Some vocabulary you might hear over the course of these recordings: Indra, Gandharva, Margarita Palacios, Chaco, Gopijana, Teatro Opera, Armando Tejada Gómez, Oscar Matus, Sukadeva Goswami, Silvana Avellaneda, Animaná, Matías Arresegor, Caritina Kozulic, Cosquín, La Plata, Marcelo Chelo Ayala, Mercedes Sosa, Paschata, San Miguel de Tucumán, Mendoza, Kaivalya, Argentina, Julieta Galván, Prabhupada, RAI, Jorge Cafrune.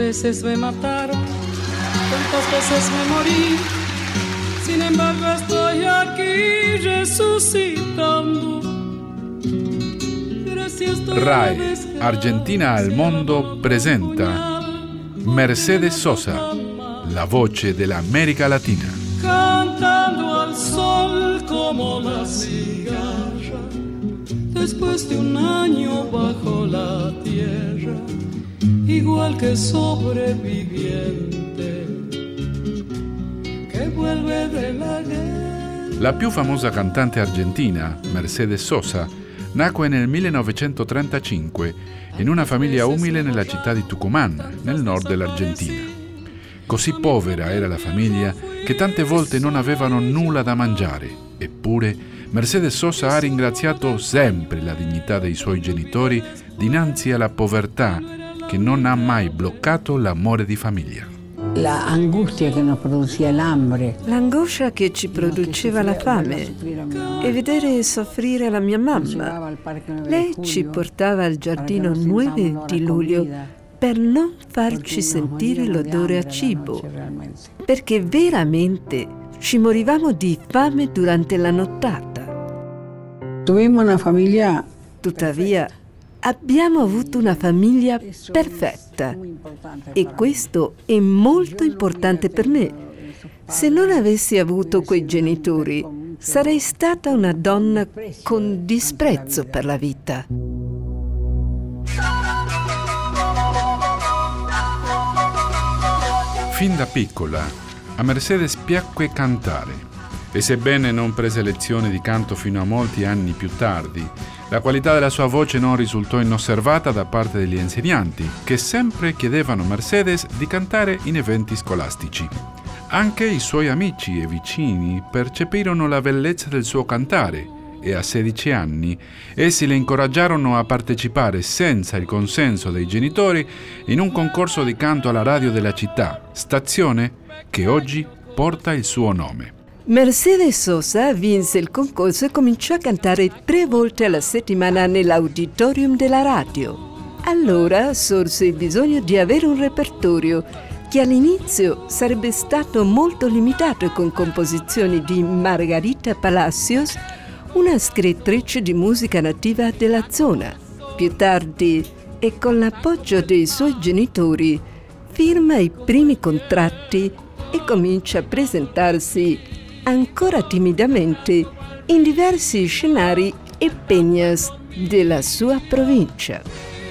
veces me mataron, tantas veces me morí, sin embargo estoy aquí resucitando. RAI, Argentina al mondo presenta Mercedes Sosa, la voce dell'America Latina. Cantando al sol como la cigarra, después de un año bajo la tierra, igual que sobreviviente que vuelve de la guerra. La più famosa cantante argentina, Mercedes Sosa, nacque nel 1935 in una famiglia umile nella città di Tucumán, nel nord dell'Argentina. Così povera era la famiglia che tante volte non avevano nulla da mangiare. Eppure, Mercedes Sosa ha ringraziato sempre la dignità dei suoi genitori dinanzi alla povertà che non ha mai bloccato l'amore di famiglia. La angustia che nos producía el hambre. L'angoscia che ci produceva la fame e vedere soffrire la mia mamma. Lei ci portava al giardino 9 di luglio per non farci sentire l'odore a cibo, perché veramente ci morivamo di fame durante la nottata. Tuvimos una famiglia. Tuttavia, abbiamo avuto una famiglia perfetta e questo è molto importante per me. Se non avessi avuto quei genitori, sarei stata una donna con disprezzo per la vita. Fin da piccola, a Mercedes piacque cantare e sebbene non prese lezioni di canto fino a molti anni più tardi, la qualità della sua voce non risultò inosservata da parte degli insegnanti, che sempre chiedevano a Mercedes di cantare in eventi scolastici. Anche i suoi amici e vicini percepirono la bellezza del suo cantare e a 16 anni essi le incoraggiarono a partecipare senza il consenso dei genitori in un concorso di canto alla radio della città, stazione che oggi porta il suo nome. Mercedes Sosa vinse il concorso e cominciò a cantare 3 volte alla settimana nell'auditorium della radio. Allora sorse il bisogno di avere un repertorio che all'inizio sarebbe stato molto limitato con composizioni di Margarita Palacios, una scrittrice di musica nativa della zona. Più tardi, e con l'appoggio dei suoi genitori, firma i primi contratti e comincia a presentarsi ancora timidamente in diversi scenari e peñas della sua provincia.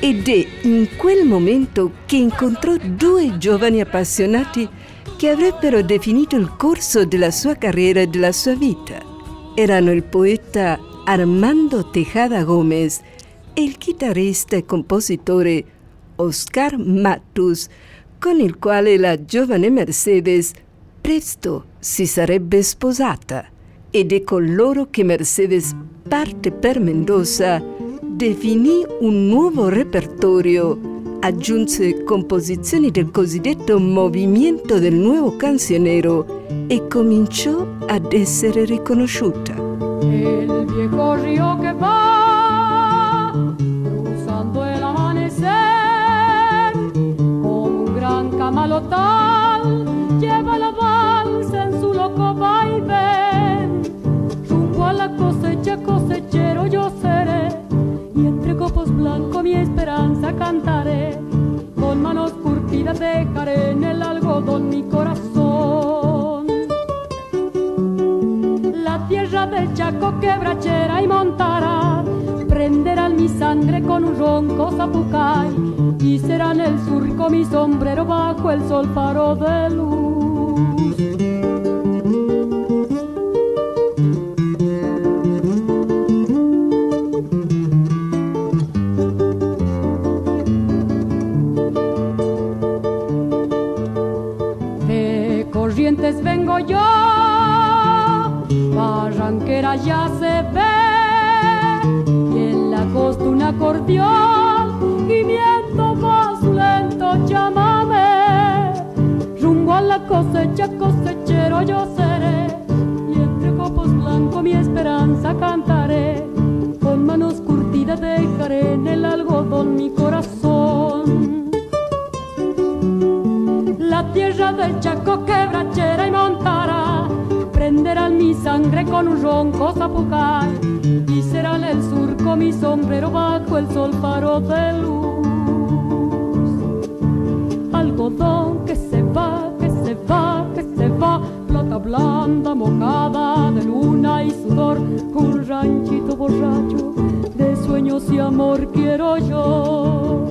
Ed è in quel momento che incontrò 2 giovani appassionati che avrebbero definito il corso della sua carriera e della sua vita. Erano il poeta Armando Tejada Gómez e il chitarrista e compositore Oscar Matus, con il quale la giovane Mercedes presto si sarebbe sposata, ed è con loro che Mercedes parte per Mendoza, definì un nuovo repertorio, aggiunse composizioni del cosiddetto movimento del nuovo canzionero e cominciò ad essere riconosciuta. Il viejo río che va cruzando el amanecer con un gran camalotal lleva la cosechero yo seré y entre copos blancos mi esperanza cantaré, con manos curtidas dejaré en el algodón mi corazón. La tierra del Chaco quebrachera y montara prenderán mi sangre con un ronco zapucay y serán el surco mi sombrero bajo el sol faro de luz. Vengo yo, barranquera ya se ve, y en la costa un acordeón y viento más lento llámame, rumbo a la cosecha cosechero yo seré, y entre copos blancos mi esperanza cantaré, con manos curtidas dejaré en el algodón mi corazón. tierra del Chaco, quebrachera y montara, prenderá mi sangre con un ronco zapucay, y será en el surco mi sombrero bajo el sol faro de luz. Algodón que se va, que se va, que se va, plata blanda mojada de luna y sudor, un ranchito borracho de sueños y amor quiero yo.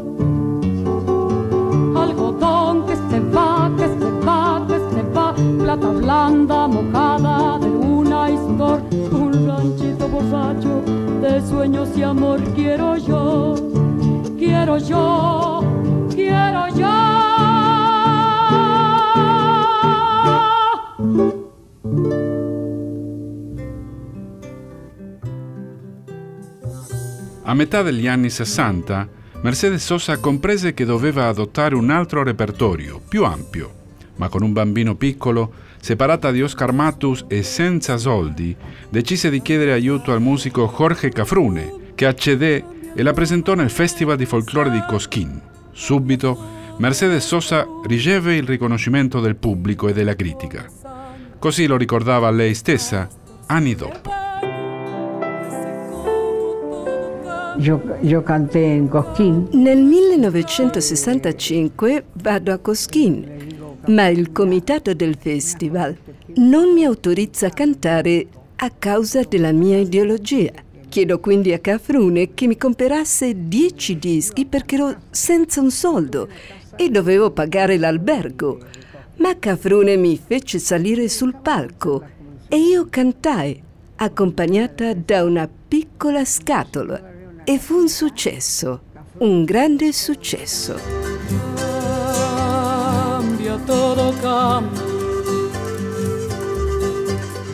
Algodón que se va, que se va, que se va, plata blanda mojada de luna y sudor, un ranchito borracho de sueños y amor quiero yo, quiero yo, quiero yo. A metà degli anni 60, Mercedes Sosa comprese che doveva adottare un altro repertorio, più ampio, ma con un bambino piccolo, separata di Oscar Matus e senza soldi, decise di chiedere aiuto al musico Jorge Cafrune, che accedé e la presentò nel Festival di Folklore di Cosquín. Subito, Mercedes Sosa riceve il riconoscimento del pubblico e della critica. Così lo ricordava lei stessa anni dopo. Io cantai in Cosquín. Nel 1965 vado a Cosquín, ma il comitato del festival non mi autorizza a cantare a causa della mia ideologia. Chiedo quindi a Cafrune che mi comperasse 10 dischi perché ero senza un soldo e dovevo pagare l'albergo. Ma Cafrune mi fece salire sul palco e io cantai, accompagnata da una piccola scatola. E fu un successo, un grande successo. Cambia todo, cambia.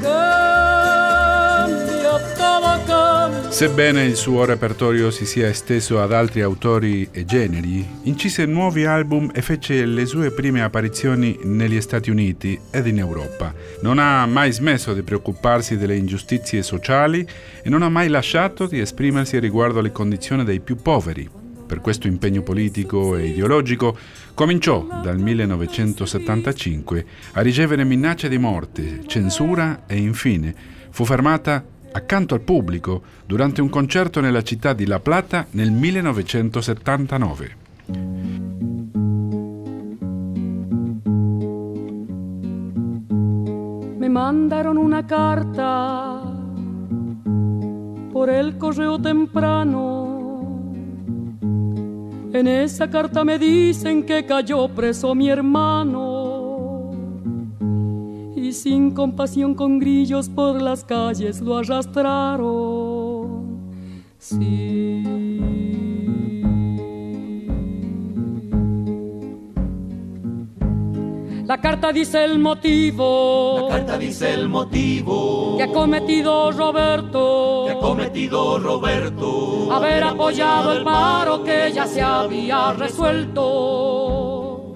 Cambia todo, cambia. Sebbene il suo repertorio si sia esteso ad altri autori e generi, incise nuovi album e fece le sue prime apparizioni negli Stati Uniti ed in Europa. Non ha mai smesso di preoccuparsi delle ingiustizie sociali e non ha mai lasciato di esprimersi riguardo alle condizioni dei più poveri. Per questo impegno politico e ideologico cominciò dal 1975 a ricevere minacce di morte, censura e infine fu fermata accanto al pubblico durante un concerto nella città di La Plata nel 1979. Mandaron una carta por el correo temprano. En esa carta me dicen que cayó preso mi hermano y sin compasión con grillos por las calles lo arrastraron. Sí. La carta dice el motivo. La carta dice el motivo que ha cometido Roberto. Que ha cometido Roberto. Haber apoyado el paro que ya se había resuelto.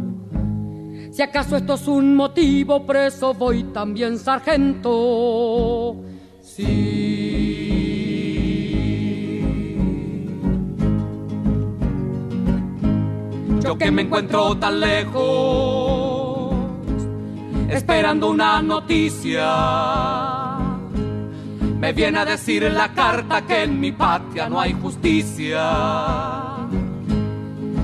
Si acaso esto es un motivo, preso voy también, sargento. Sí. Yo que me encuentro tan lejos, esperando una noticia, me viene a decir en la carta que en mi patria no hay justicia.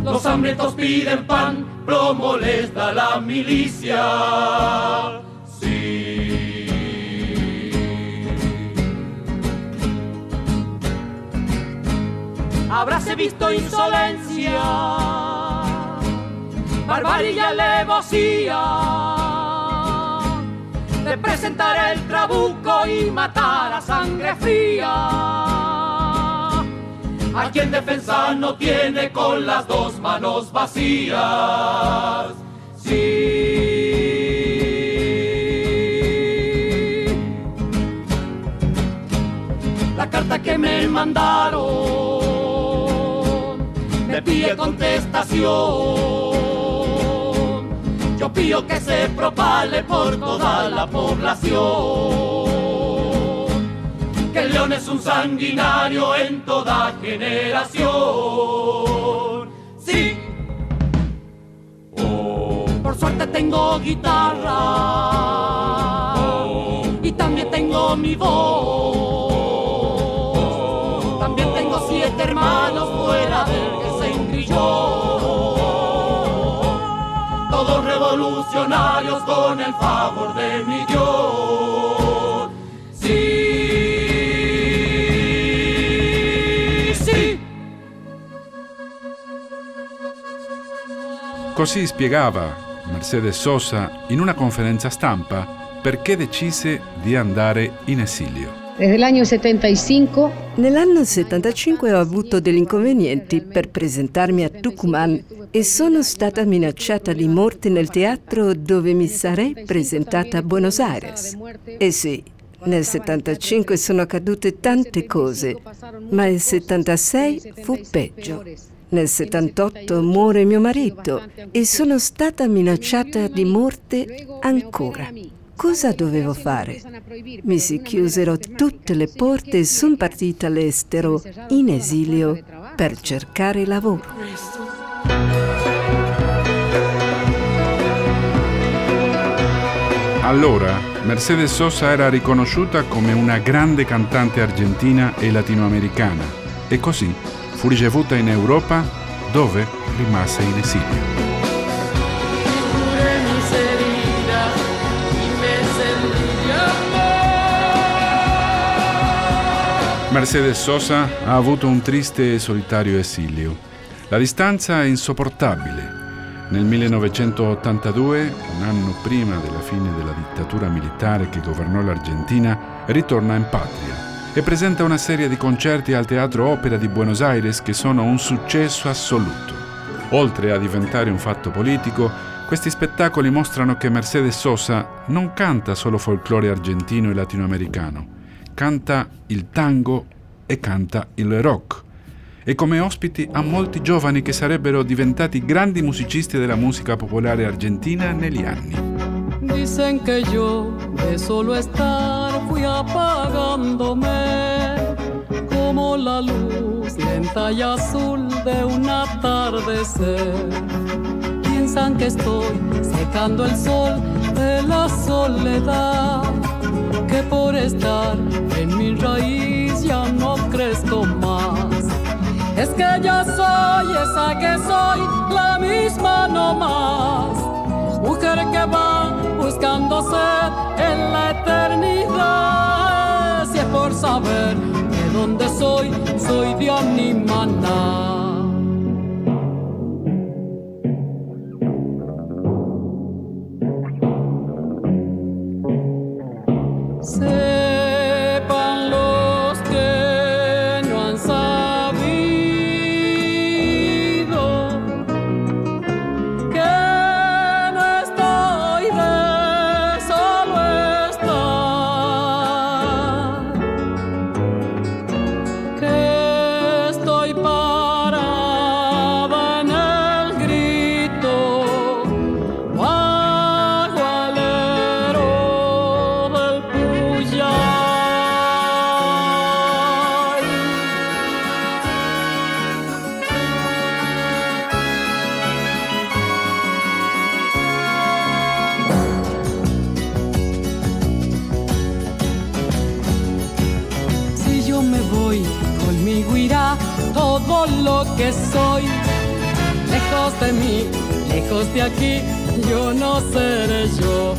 Los hambrientos piden pan, plomo les da la milicia. Sí. Habráse visto insolencia, barbarie y alevosía de presentar el trabuco y matar a sangre fría. A quien defensa no tiene con las dos manos vacías. Sí. La carta que me mandaron me pide contestación. Yo pido que se propale por toda la población, que el león es un sanguinario en toda generación. Sí. Oh. Por suerte tengo guitarra y también tengo mi voz. También tengo 7 hermanos fuera del que se encrilló. Todos revolucionarios con el favor de mi Dios. Così spiegava Mercedes Sosa in una conferenza stampa perché decise di andare in esilio. Nell'anno 75 ho avuto degli inconvenienti per presentarmi a Tucumán e sono stata minacciata di morte nel teatro dove mi sarei presentata a Buenos Aires. E sì, nel 75 sono accadute tante cose, ma il 76 fu peggio. Nel 78 muore mio marito e sono stata minacciata di morte ancora. Cosa dovevo fare? Mi si chiusero tutte le porte e sono partita all'estero, in esilio, per cercare lavoro. Allora, Mercedes Sosa era riconosciuta come una grande cantante argentina e latinoamericana e così fu ricevuta in Europa, dove rimase in esilio. Mercedes Sosa ha avuto un triste e solitario esilio. La distanza è insopportabile. Nel 1982, un anno prima della fine della dittatura militare che governò l'Argentina, ritorna in patria e presenta una serie di concerti al Teatro Opera di Buenos Aires che sono un successo assoluto. Oltre a diventare un fatto politico, questi spettacoli mostrano che Mercedes Sosa non canta solo folklore argentino e latinoamericano, canta il tango e canta il rock. E come ospiti a molti giovani che sarebbero diventati grandi musicisti della musica popolare argentina negli anni. Dicen che io de solo estar fui apagándome como la luz lenta y azul de un atardecer. Piensan que estoy secando el sol de la soledad, que por estar en mi raíz ya no crezco más. Es que ya soy esa que soy, la misma no más. Mujer que va buscándose en la eternidad. Si es por saber de dónde soy, soy de Animaná. Que soy lejos de mí, lejos de aquí, yo no seré yo.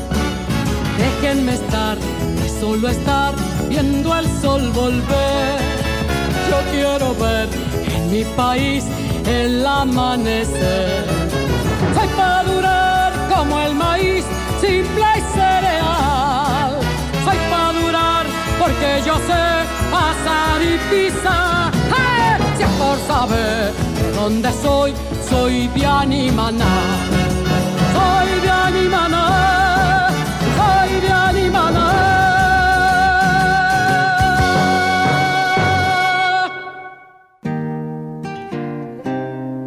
Déjenme estar y solo estar viendo el sol volver. Yo quiero ver en mi país el amanecer. Soy madurar como el maíz, simple y cereal. Soy madurar porque yo sé pasar y pisar. Por saber de dónde soy, soy de Animaná. Soy de Animaná, soy de Animaná.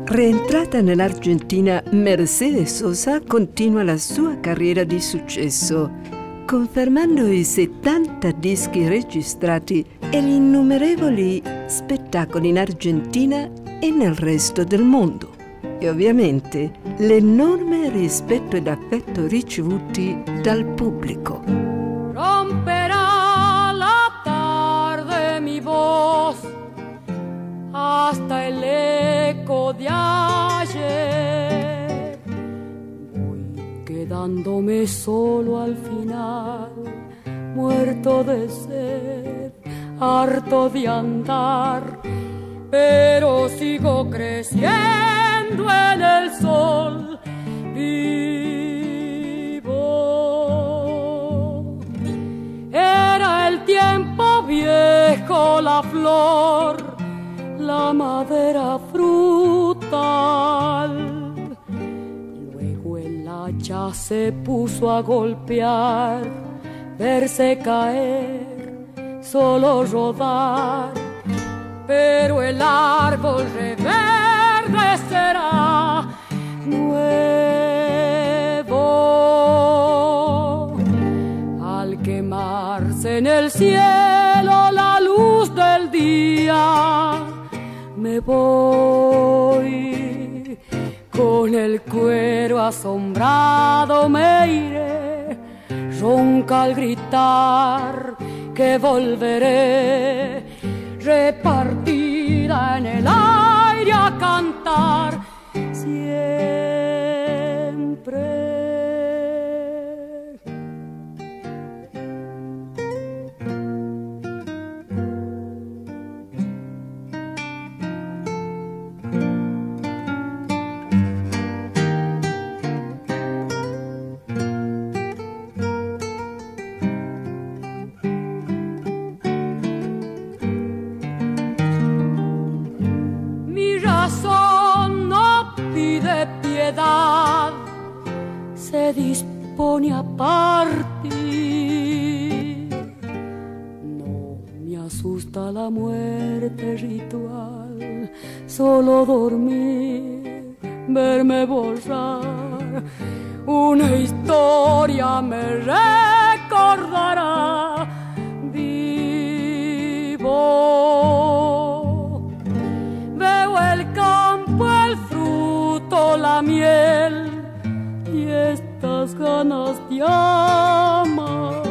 Rientrata nell'Argentina, Mercedes Sosa continua la sua carriera di successo, confermando i 70 dischi registrati e gli innumerevoli spettacoli in Argentina e nel resto del mondo. E ovviamente l'enorme rispetto ed affetto ricevuti dal pubblico. Romperà la tarde mi voz hasta el eco di ayer. Voy quedándome solo al final, muerto de sed, harto di andar, pero sigo creciendo en el sol vivo. Era el tiempo viejo, la flor, la madera frutal. Luego el hacha se puso a golpear, verse caer, solo rodar. Pero el árbol reverdecerá nuevo al quemarse en el cielo la luz del día. Me voy con el cuero asombrado, me iré ronca al gritar que volveré, repartida en el aire a cantar siempre. Se dispone a partir. No me asusta la muerte ritual, solo dormir, verme borrar. Una historia me recordará vivo. Veo el campo, el fruto, la miel y estas ganas de amar.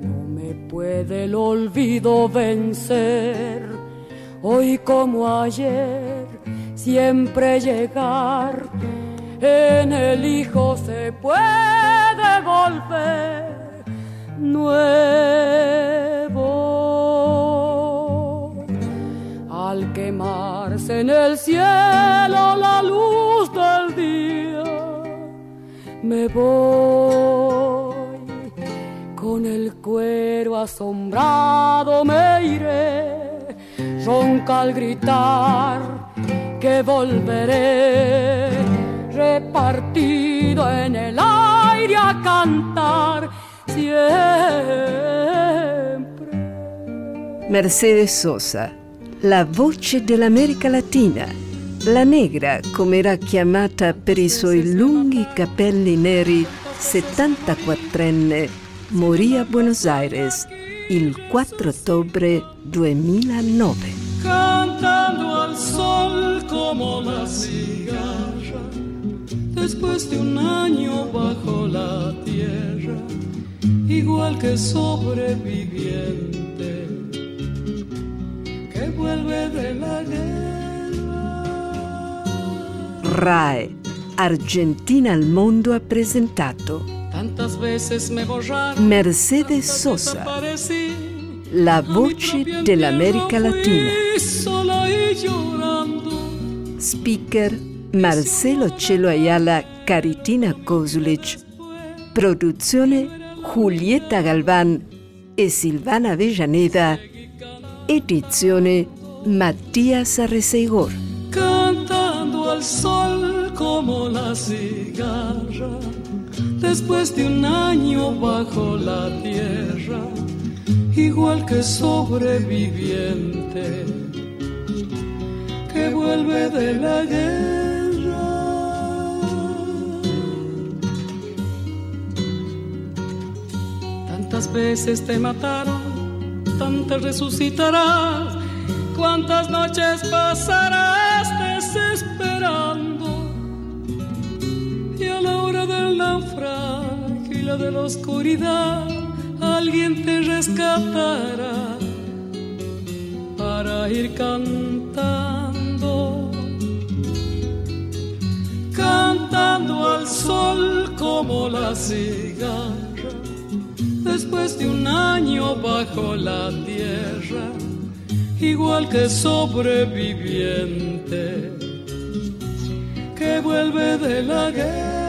No me puede el olvido vencer, hoy como ayer, siempre llegar. En el hijo se puede volver nuevo al quemarse en el cielo la luz del día. Me voy con el cuero asombrado, me iré ronca al gritar que volveré, repartido en el aire a cantar siempre. Mercedes Sosa, la voce dell'America Latina. La negra, come era chiamata per i suoi lunghi capelli neri, 74enne, morì a Buenos Aires il 4 ottobre 2009. Cantando al sol como la cigarra, después de un año bajo la tierra, igual que sobreviviente que vuelve de la guerra. RAE, Argentina al mondo ha presentato Mercedes Sosa, la voce dell'America Latina. Speaker Marcelo Chelo Ayala, Caritina Kozulic. Produzione Julieta Galván e Silvana Avellaneda. Edizione Matías Arresegor. Al sol como la cigarra, después de un año bajo la tierra, igual que sobreviviente que vuelve de la guerra. Tantas veces te mataron, tantas resucitarás, cuántas noches pasarás desesperando de la oscuridad alguien te rescatará para ir cantando, cantando al sol como la cigarra, después de un año bajo la tierra, igual que sobreviviente que vuelve de la guerra.